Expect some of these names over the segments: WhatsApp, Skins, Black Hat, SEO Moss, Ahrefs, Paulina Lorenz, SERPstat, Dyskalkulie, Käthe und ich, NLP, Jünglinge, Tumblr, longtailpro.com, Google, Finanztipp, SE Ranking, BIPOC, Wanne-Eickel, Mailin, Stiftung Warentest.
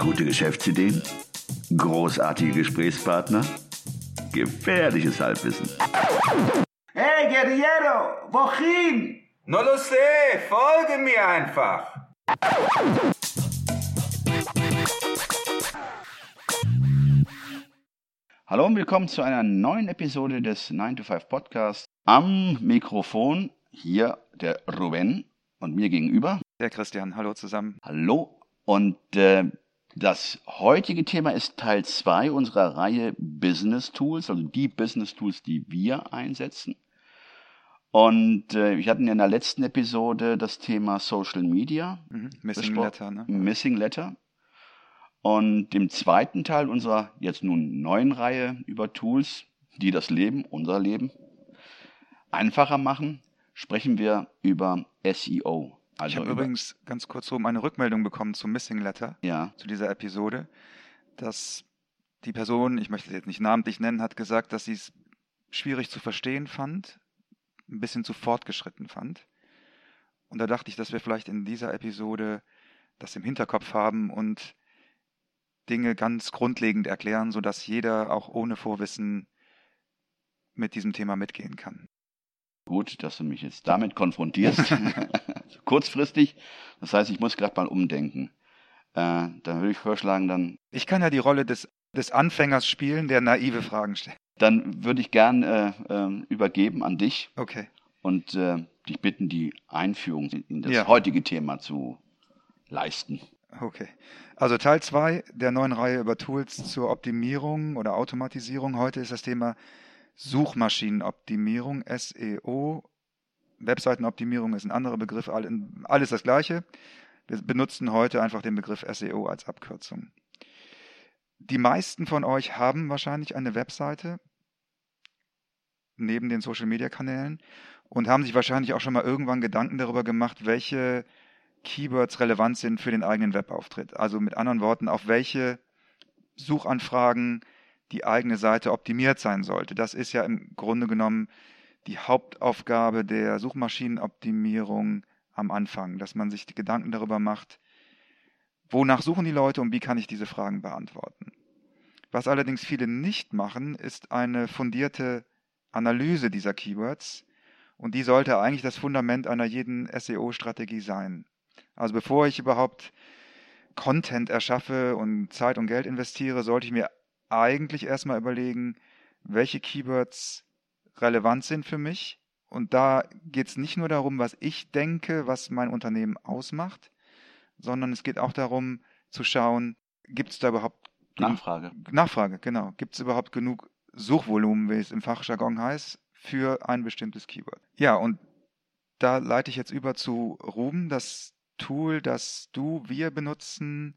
Gute Geschäftsideen? Großartige Gesprächspartner? Gefährliches Halbwissen. Hey Guerriero, wohin? No lo sé, folge mir einfach. Hallo und willkommen zu einer neuen Episode des 9-to-5 Podcasts. Am Mikrofon hier der Ruben und mir gegenüber der Christian. Hallo zusammen. Hallo und das heutige Thema ist Teil 2 unserer Reihe Business Tools, also die Business Tools, die wir einsetzen. Und ich hatte in der letzten Episode das Thema Social Media. Missing Letter. Und im zweiten Teil unserer jetzt nun neuen Reihe über Tools, die das Leben, unser Leben, einfacher machen, sprechen wir über SEO. Also ich habe übrigens ganz kurz eine Rückmeldung bekommen zum Missing Letter, zu dieser Episode, dass die Person, ich möchte es jetzt nicht namentlich nennen, hat gesagt, dass sie es schwierig zu verstehen fand, ein bisschen zu fortgeschritten fand. Und da dachte ich, dass wir vielleicht in dieser Episode das im Hinterkopf haben und Dinge ganz grundlegend erklären, sodass jeder auch ohne Vorwissen mit diesem Thema mitgehen kann. Gut, dass du mich jetzt damit konfrontierst. Kurzfristig. Das heißt, ich muss gerade mal umdenken. Dann würde ich vorschlagen, Ich kann ja die Rolle des Anfängers spielen, der naive Fragen stellt. Dann würde ich gern übergeben an dich. Okay. Und dich bitten, die Einführung in das heutige Thema zu leisten. Okay. Also Teil 2 der neuen Reihe über Tools zur Optimierung oder Automatisierung. Heute ist das Thema Suchmaschinenoptimierung, SEO, Webseitenoptimierung ist ein anderer Begriff, alles das Gleiche. Wir benutzen heute einfach den Begriff SEO als Abkürzung. Die meisten von euch haben wahrscheinlich eine Webseite neben den Social-Media-Kanälen und haben sich wahrscheinlich auch schon mal irgendwann Gedanken darüber gemacht, welche Keywords relevant sind für den eigenen Webauftritt. Also mit anderen Worten, auf welche Suchanfragen die eigene Seite optimiert sein sollte. Das ist ja im Grunde genommen die Hauptaufgabe der Suchmaschinenoptimierung am Anfang, dass man sich Gedanken darüber macht, wonach suchen die Leute und wie kann ich diese Fragen beantworten. Was allerdings viele nicht machen, ist eine fundierte Analyse dieser Keywords und die sollte eigentlich das Fundament einer jeden SEO-Strategie sein. Also bevor ich überhaupt Content erschaffe und Zeit und Geld investiere, sollte ich mir eigentlich erstmal überlegen, welche Keywords relevant sind für mich. Und da geht es nicht nur darum, was ich denke, was mein Unternehmen ausmacht, sondern es geht auch darum zu schauen, gibt es da überhaupt Nachfrage, genau. Gibt es überhaupt genug Suchvolumen, wie es im Fachjargon heißt, für ein bestimmtes Keyword? Ja, und da leite ich jetzt über zu Ruben, das Tool, das wir benutzen,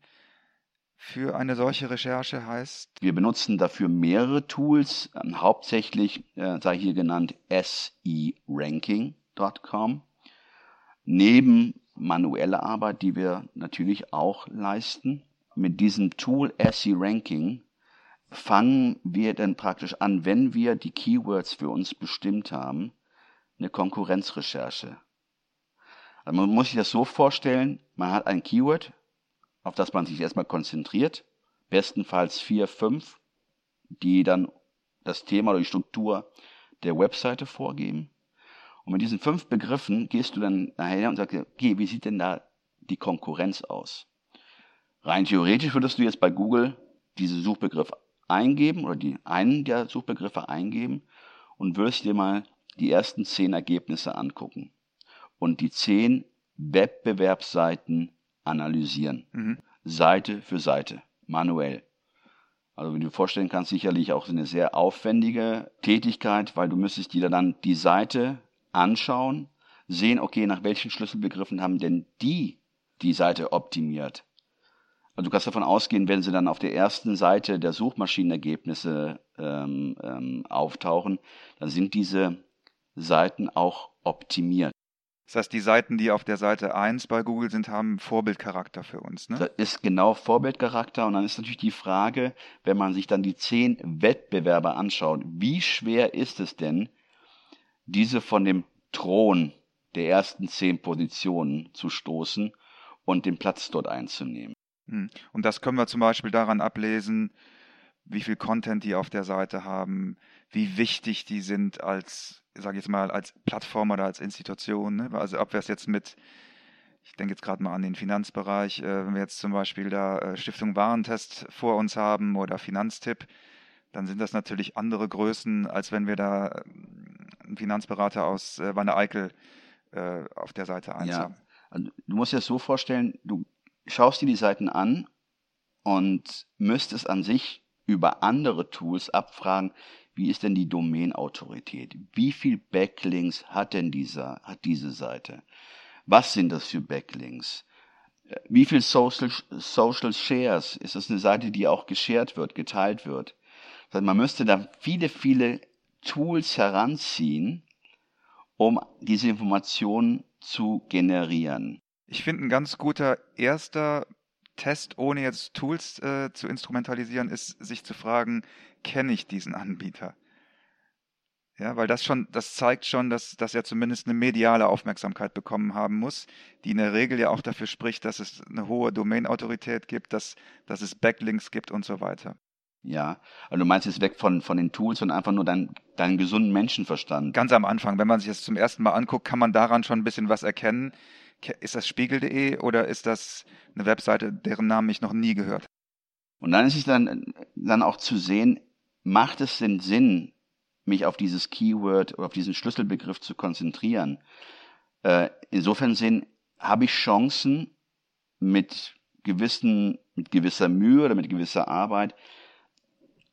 für eine solche Recherche heißt? Wir benutzen dafür mehrere Tools, hauptsächlich sei hier genannt SE Ranking.com. Neben manueller Arbeit, die wir natürlich auch leisten. Mit diesem Tool SE Ranking fangen wir dann praktisch an, wenn wir die Keywords für uns bestimmt haben, eine Konkurrenzrecherche. Also man muss sich das so vorstellen, man hat ein Keyword, auf das man sich erstmal konzentriert, bestenfalls 4, 5, die dann das Thema oder die Struktur der Webseite vorgeben. Und mit diesen 5 Begriffen gehst du dann nachher und sagst, okay, wie sieht denn da die Konkurrenz aus? Rein theoretisch würdest du jetzt bei Google diesen Suchbegriff eingeben oder einen der Suchbegriffe eingeben und würdest dir mal die ersten 10 Ergebnisse angucken und die 10 Wettbewerbsseiten analysieren. Mhm. Seite für Seite, manuell. Also wie du dir vorstellen kannst, sicherlich auch eine sehr aufwendige Tätigkeit, weil du müsstest dir dann die Seite anschauen, sehen, okay, nach welchen Schlüsselbegriffen haben denn die Seite optimiert. Also du kannst davon ausgehen, wenn sie dann auf der ersten Seite der Suchmaschinenergebnisse auftauchen, dann sind diese Seiten auch optimiert. Das heißt, die Seiten, die auf der Seite 1 bei Google sind, haben Vorbildcharakter für uns, ne? Das ist genau Vorbildcharakter. Und dann ist natürlich die Frage, wenn man sich dann die 10 Wettbewerber anschaut, wie schwer ist es denn, diese von dem Thron der ersten 10 Positionen zu stoßen und den Platz dort einzunehmen? Und das können wir zum Beispiel daran ablesen, wie viel Content die auf der Seite haben, wie wichtig die sind als, sage ich jetzt mal, als Plattform oder als Institution. Ne? Also ob wir es jetzt mit, ich denke jetzt gerade mal an den Finanzbereich, wenn wir jetzt zum Beispiel da Stiftung Warentest vor uns haben oder Finanztipp, dann sind das natürlich andere Größen, als wenn wir da einen Finanzberater aus Wanne-Eickel auf der Seite 1 haben. Also, du musst dir das so vorstellen, du schaust dir die Seiten an und müsstest an sich über andere Tools abfragen, wie ist denn die Domainautorität? Wie viel Backlinks hat denn diese Seite? Was sind das für Backlinks? Wie viel Social Shares? Ist das eine Seite, die auch geshared wird, geteilt wird? Das heißt, man müsste da viele, viele Tools heranziehen, um diese Informationen zu generieren. Ich finde, ein ganz guter erster Test, ohne jetzt Tools zu instrumentalisieren, ist, sich zu fragen, kenne ich diesen Anbieter? Ja, weil das zeigt schon, dass er zumindest eine mediale Aufmerksamkeit bekommen haben muss, die in der Regel ja auch dafür spricht, dass es eine hohe Domainautorität gibt, dass es Backlinks gibt und so weiter. Ja, also du meinst jetzt weg von den Tools und einfach nur deinen gesunden Menschenverstand. Ganz am Anfang, wenn man sich das zum ersten Mal anguckt, kann man daran schon ein bisschen was erkennen. Ist das spiegel.de oder ist das eine Webseite, deren Namen ich noch nie gehört habe? Und dann ist es dann auch zu sehen, macht es denn Sinn, mich auf dieses Keyword oder auf diesen Schlüsselbegriff zu konzentrieren? Insofern Sinn, habe ich Chancen, mit gewisser Mühe oder mit gewisser Arbeit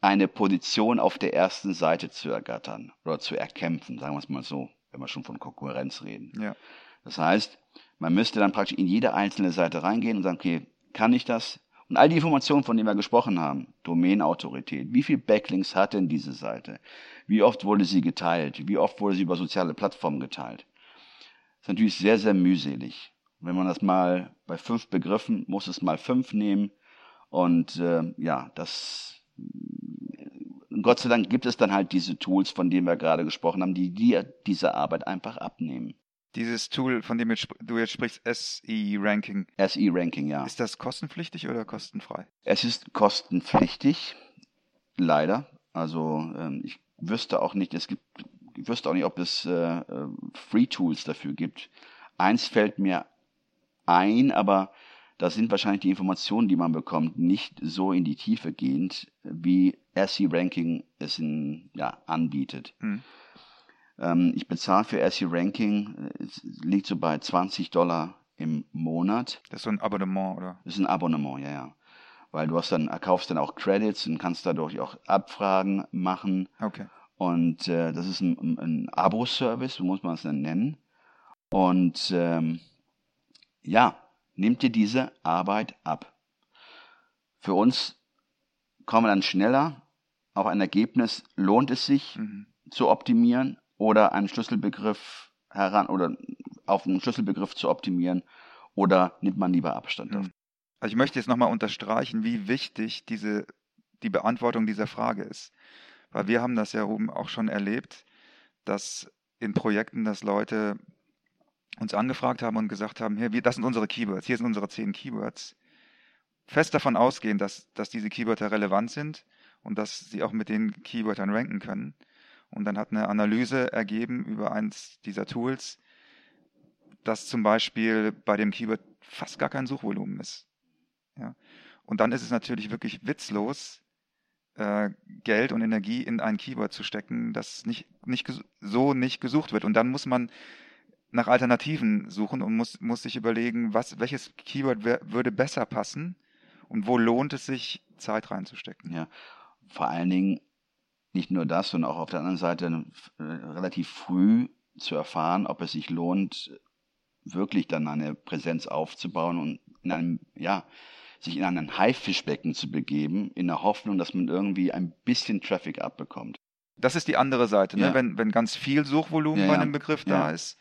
eine Position auf der ersten Seite zu ergattern oder zu erkämpfen, sagen wir es mal so, wenn wir schon von Konkurrenz reden. Ja. Das heißt, man müsste dann praktisch in jede einzelne Seite reingehen und sagen, okay, kann ich das? Und all die Informationen, von denen wir gesprochen haben, Domainautorität, wie viel Backlinks hat denn diese Seite? Wie oft wurde sie geteilt? Wie oft wurde sie über soziale Plattformen geteilt? Das ist natürlich sehr, sehr mühselig. Wenn man das mal bei 5 Begriffen, muss es mal 5 nehmen und Gott sei Dank gibt es dann halt diese Tools, von denen wir gerade gesprochen haben, die dir diese Arbeit einfach abnehmen. Dieses Tool, von dem du jetzt sprichst, SE Ranking. SE Ranking, ja. Ist das kostenpflichtig oder kostenfrei? Es ist kostenpflichtig, leider. Also ich wüsste auch nicht, ob es Free Tools dafür gibt. Eins fällt mir ein, aber da sind wahrscheinlich die Informationen, die man bekommt, nicht so in die Tiefe gehend, wie SE Ranking es anbietet. Hm. Ich bezahle für SE Ranking, es liegt so bei $20 im Monat. Das ist so ein Abonnement, oder? Das ist ein Abonnement, ja. Weil du kaufst dann auch Credits und kannst dadurch auch Abfragen machen. Okay. Und das ist ein Abo-Service, so muss man es dann nennen. Und nimmt dir diese Arbeit ab. Für uns kommen wir dann schneller auf ein Ergebnis, lohnt es sich zu optimieren oder einen Schlüsselbegriff auf einen Schlüsselbegriff zu optimieren oder nimmt man lieber Abstand davon. Also ich möchte jetzt nochmal unterstreichen, wie wichtig die Beantwortung dieser Frage ist. Weil wir haben das ja oben auch schon erlebt, dass in Projekten, dass Leute uns angefragt haben und gesagt haben, hier, das sind unsere Keywords, hier sind unsere 10 Keywords. Fest davon ausgehen, dass diese Keywörter relevant sind und dass sie auch mit den Keywörtern ranken können. Und dann hat eine Analyse ergeben über eins dieser Tools, dass zum Beispiel bei dem Keyword fast gar kein Suchvolumen ist. Ja. Und dann ist es natürlich wirklich witzlos, Geld und Energie in ein Keyword zu stecken, das nicht gesucht wird. Und dann muss man nach Alternativen suchen und muss sich überlegen, welches Keyword würde besser passen und wo lohnt es sich, Zeit reinzustecken. Ja, vor allen Dingen nicht nur das, sondern auch auf der anderen Seite relativ früh zu erfahren, ob es sich lohnt, wirklich dann eine Präsenz aufzubauen und sich in einen Haifischbecken zu begeben, in der Hoffnung, dass man irgendwie ein bisschen Traffic abbekommt. Das ist die andere Seite, ne? Wenn ganz viel Suchvolumen bei einem Begriff da ist,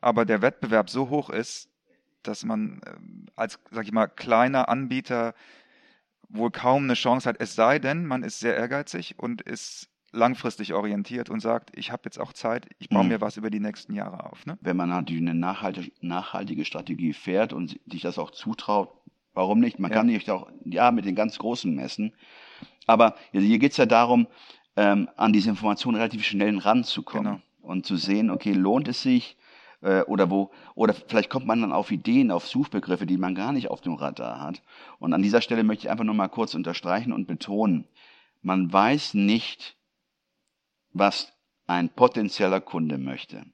aber der Wettbewerb so hoch ist, dass man als, sag ich mal, kleiner Anbieter wohl kaum eine Chance hat, es sei denn, man ist sehr ehrgeizig und ist langfristig orientiert und sagt, ich habe jetzt auch Zeit, ich baue mir was über die nächsten Jahre auf. Ne? Wenn man natürlich eine nachhaltige Strategie fährt und sich das auch zutraut, Warum nicht? Man kann nicht auch mit den ganz Großen messen. Aber hier geht es ja darum, an diese Informationen relativ schnell ranzukommen und zu sehen, okay, lohnt es sich oder vielleicht kommt man dann auf Ideen, auf Suchbegriffe, die man gar nicht auf dem Radar hat. Und an dieser Stelle möchte ich einfach nur mal kurz unterstreichen und betonen, man weiß nicht, was ein potenzieller Kunde möchte.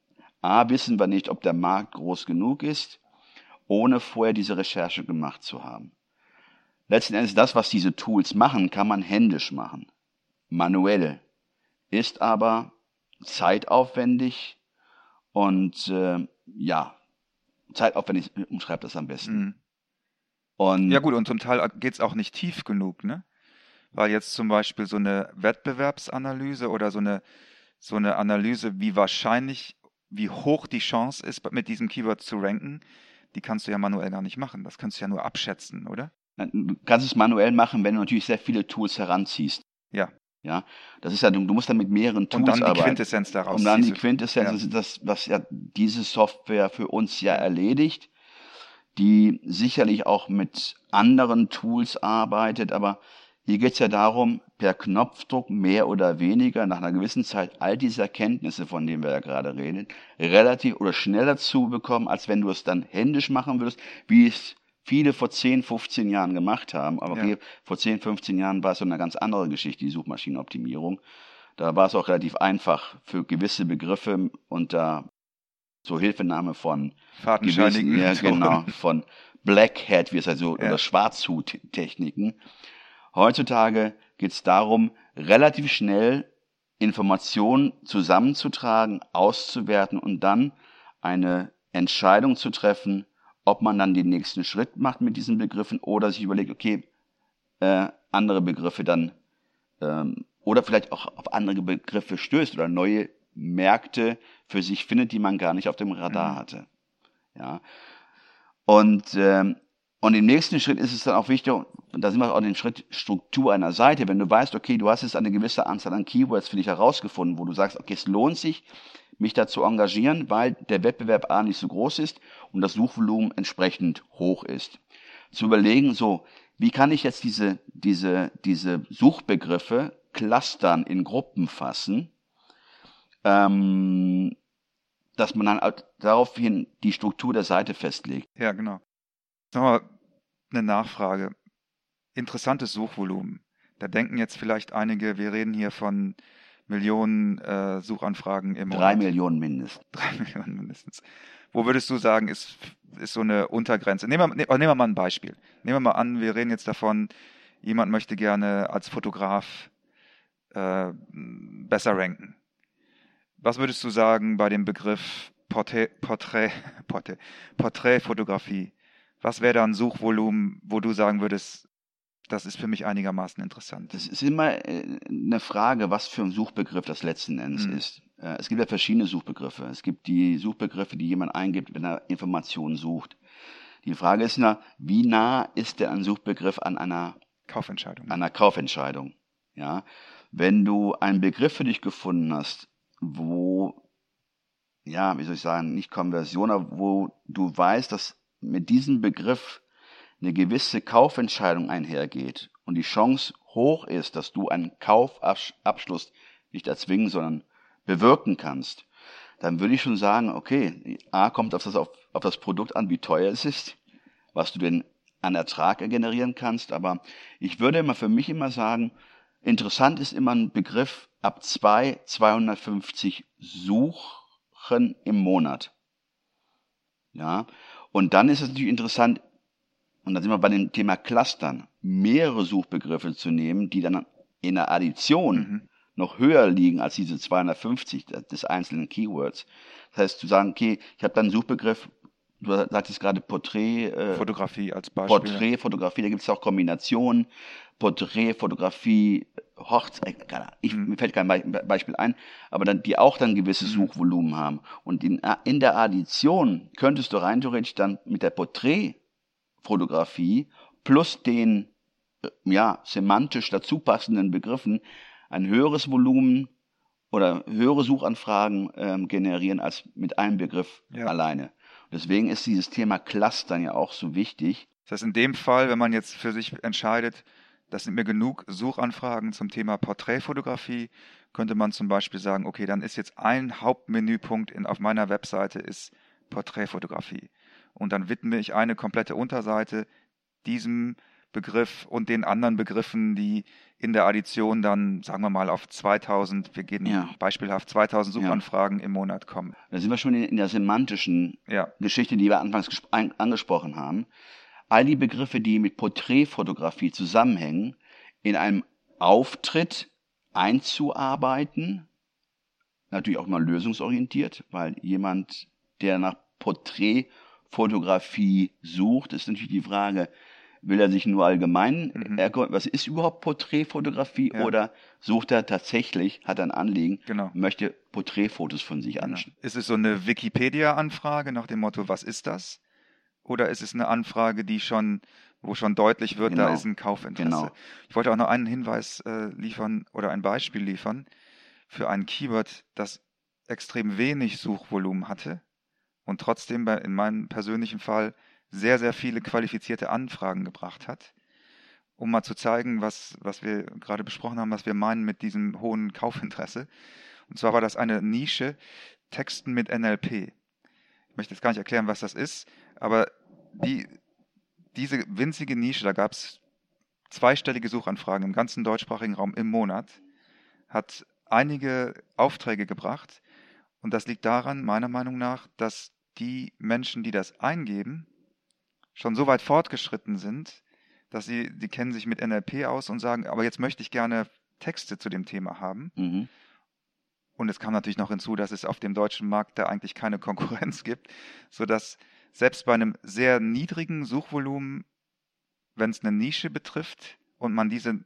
A, wissen wir nicht, ob der Markt groß genug ist, ohne vorher diese Recherche gemacht zu haben. Letzten Endes, das, was diese Tools machen, kann man händisch machen, manuell, ist aber zeitaufwendig und zeitaufwendig umschreibt das am besten. Mhm. Und ja gut, und zum Teil geht es auch nicht tief genug, ne? Weil jetzt zum Beispiel so eine Wettbewerbsanalyse oder so eine Analyse, wie wahrscheinlich, wie hoch die Chance ist, mit diesem Keyword zu ranken, die kannst du ja manuell gar nicht machen. Das kannst du ja nur abschätzen, oder? Du kannst es manuell machen, wenn du natürlich sehr viele Tools heranziehst. Ja. Ja, das ist ja, du musst dann mit mehreren Tools arbeiten. Und dann die Quintessenz daraus. Und dann die Quintessenz, das ist das, was ja diese Software für uns ja erledigt, die sicherlich auch mit anderen Tools arbeitet, aber hier geht es ja darum, per Knopfdruck mehr oder weniger nach einer gewissen Zeit all diese Erkenntnisse, von denen wir ja gerade reden, relativ oder schneller zu bekommen, als wenn du es dann händisch machen würdest, wie es viele vor 10, 15 Jahren gemacht haben. Aber okay, vor 10, 15 Jahren war es so eine ganz andere Geschichte, die Suchmaschinenoptimierung. Da war es auch relativ einfach für gewisse Begriffe unter so Hilfenahme von fadenscheinigen gewissen, von Black Hat, wie es also oder Schwarzhut-Techniken. Heutzutage geht es darum, relativ schnell Informationen zusammenzutragen, auszuwerten und dann eine Entscheidung zu treffen, ob man dann den nächsten Schritt macht mit diesen Begriffen oder sich überlegt, okay, andere Begriffe dann oder vielleicht auch auf andere Begriffe stößt oder neue Märkte für sich findet, die man gar nicht auf dem Radar hatte. Ja. Und im nächsten Schritt ist es dann auch wichtig, und da sind wir auch in dem Schritt Struktur einer Seite, wenn du weißt, okay, du hast jetzt eine gewisse Anzahl an Keywords für dich herausgefunden, wo du sagst, okay, es lohnt sich, mich da zu engagieren, weil der Wettbewerb A nicht so groß ist und das Suchvolumen entsprechend hoch ist. Zu überlegen, so, wie kann ich jetzt diese Suchbegriffe clustern, in Gruppen fassen, dass man dann daraufhin die Struktur der Seite festlegt. Ja, genau. Nochmal eine Nachfrage. Interessantes Suchvolumen. Da denken jetzt vielleicht einige, wir reden hier von Millionen Suchanfragen im Monat. 3 Millionen mindestens. 3 Millionen mindestens. Wo würdest du sagen, ist so eine Untergrenze? Nehmen wir mal ein Beispiel. Nehmen wir mal an, wir reden jetzt davon, jemand möchte gerne als Fotograf besser ranken. Was würdest du sagen bei dem Begriff Porträtfotografie? Was wäre da ein Suchvolumen, wo du sagen würdest, das ist für mich einigermaßen interessant? Das ist immer eine Frage, was für ein Suchbegriff das letzten Endes ist. Es gibt ja verschiedene Suchbegriffe. Es gibt die Suchbegriffe, die jemand eingibt, wenn er Informationen sucht. Die Frage ist, wie nah ist denn ein Suchbegriff an einer Kaufentscheidung? Ja? Wenn du einen Begriff für dich gefunden hast, wo, nicht Konversion, aber wo du weißt, dass mit diesem Begriff eine gewisse Kaufentscheidung einhergeht und die Chance hoch ist, dass du einen Kaufabschluss nicht erzwingen, sondern bewirken kannst, dann würde ich schon sagen, okay, A, kommt auf das Produkt an, wie teuer es ist, was du denn an Ertrag generieren kannst, aber ich würde für mich immer sagen, interessant ist immer ein Begriff ab 250 Suchen im Monat. Ja, und dann ist es natürlich interessant, und da sind wir bei dem Thema Clustern, mehrere Suchbegriffe zu nehmen, die dann in der Addition noch höher liegen als diese 250 des einzelnen Keywords. Das heißt, zu sagen, okay, ich habe dann einen Suchbegriff, du sagtest gerade Porträtfotografie als Beispiel. Porträtfotografie, da gibt es auch Kombinationen, Porträtfotografie, mir fällt kein Beispiel ein, aber dann, die auch dann gewisses Suchvolumen haben. Und in der Addition könntest du rein theoretisch dann mit der Porträtfotografie plus den semantisch dazu passenden Begriffen ein höheres Volumen oder höhere Suchanfragen generieren als mit einem Begriff alleine. Deswegen ist dieses Thema Clustern ja auch so wichtig. Das heißt, in dem Fall, wenn man jetzt für sich entscheidet, das sind mir genug Suchanfragen zum Thema Porträtfotografie, könnte man zum Beispiel sagen, okay, dann ist jetzt ein Hauptmenüpunkt auf meiner Webseite ist Porträtfotografie. Und dann widme ich eine komplette Unterseite diesem Begriff und den anderen Begriffen, die in der Addition dann, sagen wir mal, auf 2000, wir gehen beispielhaft 2000 Suchanfragen im Monat kommen. Da sind wir schon in der semantischen Geschichte, die wir anfangs angesprochen haben. All die Begriffe, die mit Porträtfotografie zusammenhängen, in einem Auftritt einzuarbeiten, natürlich auch mal lösungsorientiert, weil jemand, der nach Porträtfotografie sucht, ist natürlich die Frage, will er sich nur allgemein, was ist überhaupt Porträtfotografie, oder sucht er tatsächlich, hat er ein Anliegen, möchte Porträtfotos von sich anschauen. Ist es so eine Wikipedia-Anfrage nach dem Motto, was ist das? Oder ist es eine Anfrage, die schon, wo schon deutlich wird, da ist ein Kaufinteresse? Ich wollte auch noch einen Hinweis liefern oder ein Beispiel liefern für ein Keyword, das extrem wenig Suchvolumen hatte und trotzdem in meinem persönlichen Fall sehr, sehr viele qualifizierte Anfragen gebracht hat, um mal zu zeigen, was wir gerade besprochen haben, was wir meinen mit diesem hohen Kaufinteresse. Und zwar war das eine Nische, Texten mit NLP. Ich möchte jetzt gar nicht erklären, was das ist, aber diese winzige Nische, da gab es zweistellige Suchanfragen im ganzen deutschsprachigen Raum im Monat, hat einige Aufträge gebracht. Und das liegt daran, meiner Meinung nach, dass die Menschen, die das eingeben, schon so weit fortgeschritten sind, dass die kennen sich mit NLP aus und sagen, aber jetzt möchte ich gerne Texte zu dem Thema haben. Mhm. Und es kam natürlich noch hinzu, dass es auf dem deutschen Markt da eigentlich keine Konkurrenz gibt, sodass selbst bei einem sehr niedrigen Suchvolumen, wenn es eine Nische betrifft und man diese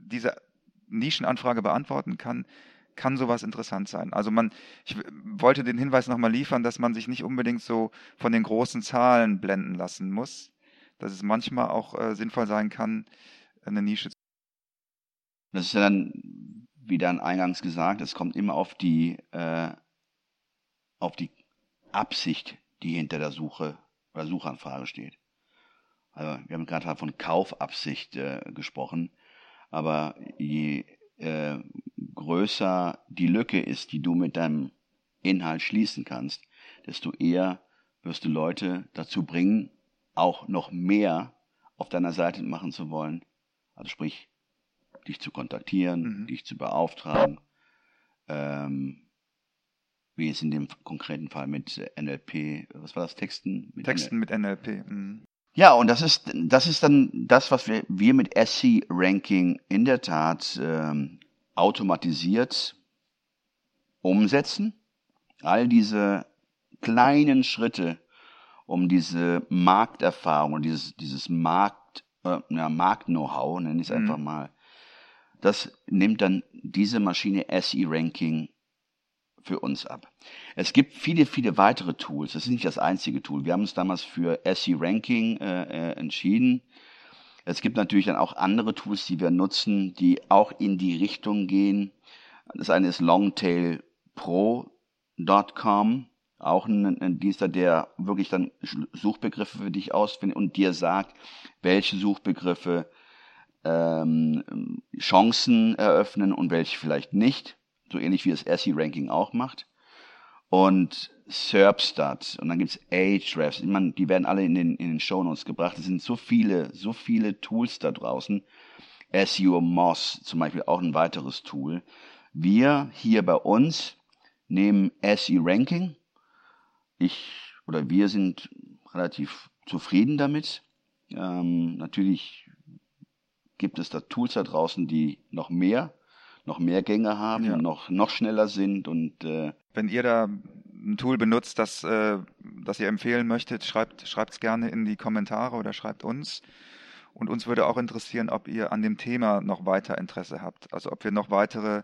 Nischenanfrage beantworten kann, kann sowas interessant sein. Also ich wollte den Hinweis nochmal liefern, dass man sich nicht unbedingt so von den großen Zahlen blenden lassen muss, dass es manchmal auch sinnvoll sein kann, eine Nische zu. Das ist ja dann, wie dann eingangs gesagt, es kommt immer auf die Absicht, die hinter der Suche oder Suchanfrage steht. Also wir haben gerade von Kaufabsicht gesprochen, aber je größer die Lücke ist, die du mit deinem Inhalt schließen kannst, desto eher wirst du Leute dazu bringen, auch noch mehr auf deiner Seite machen zu wollen. Also sprich, dich zu kontaktieren, dich zu beauftragen, wie es in dem konkreten Fall mit NLP, was war das, Texten mit NLP. Mhm. Ja, und das ist dann das, was wir mit SE Ranking in der Tat automatisiert umsetzen. All diese kleinen Schritte, um diese Markterfahrung und dieses Markt-Know-how, nenne ich es einfach mal, das nimmt dann diese Maschine SE Ranking für uns ab. Es gibt viele, viele weitere Tools. Das ist nicht das einzige Tool. Wir haben uns damals für SE Ranking entschieden. Es gibt natürlich dann auch andere Tools, die wir nutzen, die auch in die Richtung gehen. Das eine ist longtailpro.com. Auch ein Dienst, der wirklich dann Suchbegriffe für dich ausfindet und dir sagt, welche Suchbegriffe Chancen eröffnen und welche vielleicht nicht. So ähnlich wie das SE Ranking auch macht. Und SERPstat. Und dann gibt's Ahrefs. Ich meine, die werden alle in den Shownotes gebracht. Es sind so viele Tools da draußen. SEO Moss zum Beispiel auch ein weiteres Tool. Wir hier bei uns nehmen SE Ranking. Wir sind relativ zufrieden damit. Natürlich gibt es da Tools da draußen, die noch mehr Gänge haben, noch schneller sind. Und wenn ihr da ein Tool benutzt, das ihr empfehlen möchtet, schreibt's gerne in die Kommentare oder schreibt uns. Und uns würde auch interessieren, ob ihr an dem Thema noch weiter Interesse habt. Also ob wir noch weitere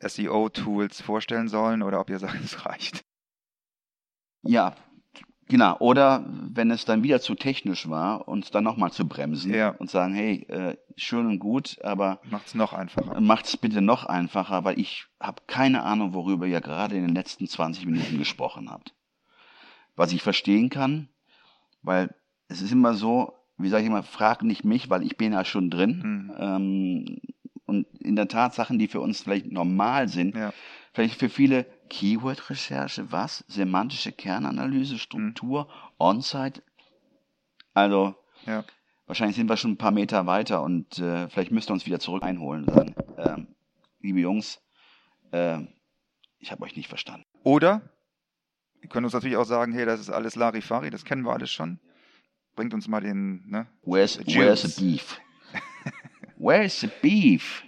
SEO-Tools vorstellen sollen oder ob ihr sagt, es reicht. Ja, genau. Oder wenn es dann wieder zu technisch war, uns dann nochmal zu bremsen und sagen, hey, schön und gut, aber macht's noch einfacher. Macht's bitte noch einfacher, weil ich habe keine Ahnung, worüber ihr gerade in den letzten 20 Minuten gesprochen habt. Was ich verstehen kann, weil es ist immer so, wie sage ich mal, frag nicht mich, weil ich bin ja schon drin. Mhm. Und in der Tat Sachen, die für uns vielleicht normal sind, ja. Vielleicht für viele Keyword-Recherche, was? Semantische Kernanalyse, Struktur, On-Site. Also ja. Wahrscheinlich sind wir schon ein paar Meter weiter und vielleicht müsst ihr uns wieder zurück einholen und sagen, liebe Jungs, ich habe euch nicht verstanden. Oder, ihr könnt uns natürlich auch sagen, hey, das ist alles Larifari, das kennen wir alles schon. Bringt uns mal den, ne? Where's the beef? Where's the beef?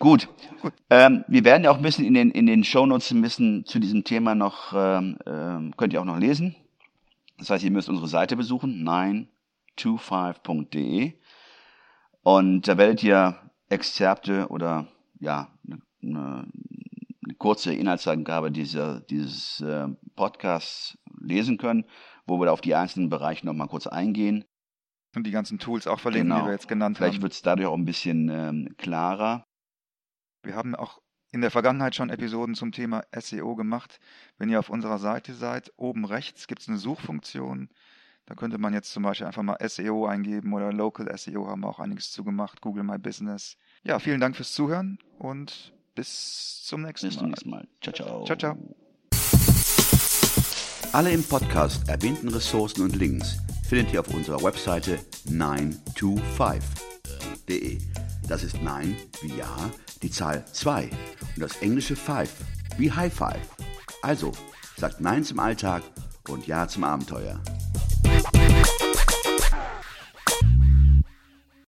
Gut. Wir werden ja auch ein bisschen in den Shownotes ein bisschen zu diesem Thema noch, könnt ihr auch noch lesen. Das heißt, ihr müsst unsere Seite besuchen, 925.de, und da werdet ihr Exzerpte oder ja eine kurze Inhaltsangabe dieses Podcasts lesen können, wo wir da auf die einzelnen Bereiche nochmal kurz eingehen. Und die ganzen Tools auch verlinken, genau. Die wir jetzt genannt haben. Vielleicht wird es dadurch auch ein bisschen klarer. Wir haben auch in der Vergangenheit schon Episoden zum Thema SEO gemacht. Wenn ihr auf unserer Seite seid, oben rechts gibt es eine Suchfunktion. Da könnte man jetzt zum Beispiel einfach mal SEO eingeben oder Local SEO, haben wir auch einiges zugemacht, Google My Business. Ja, vielen Dank fürs Zuhören und bis zum nächsten Mal. Ciao, ciao. Ciao, ciao. Alle im Podcast erwähnten Ressourcen und Links findet ihr auf unserer Webseite 925.de. Das ist 9 wie Ja, die Zahl 2 und das englische 5 wie High Five. Also sagt Nein zum Alltag und Ja zum Abenteuer.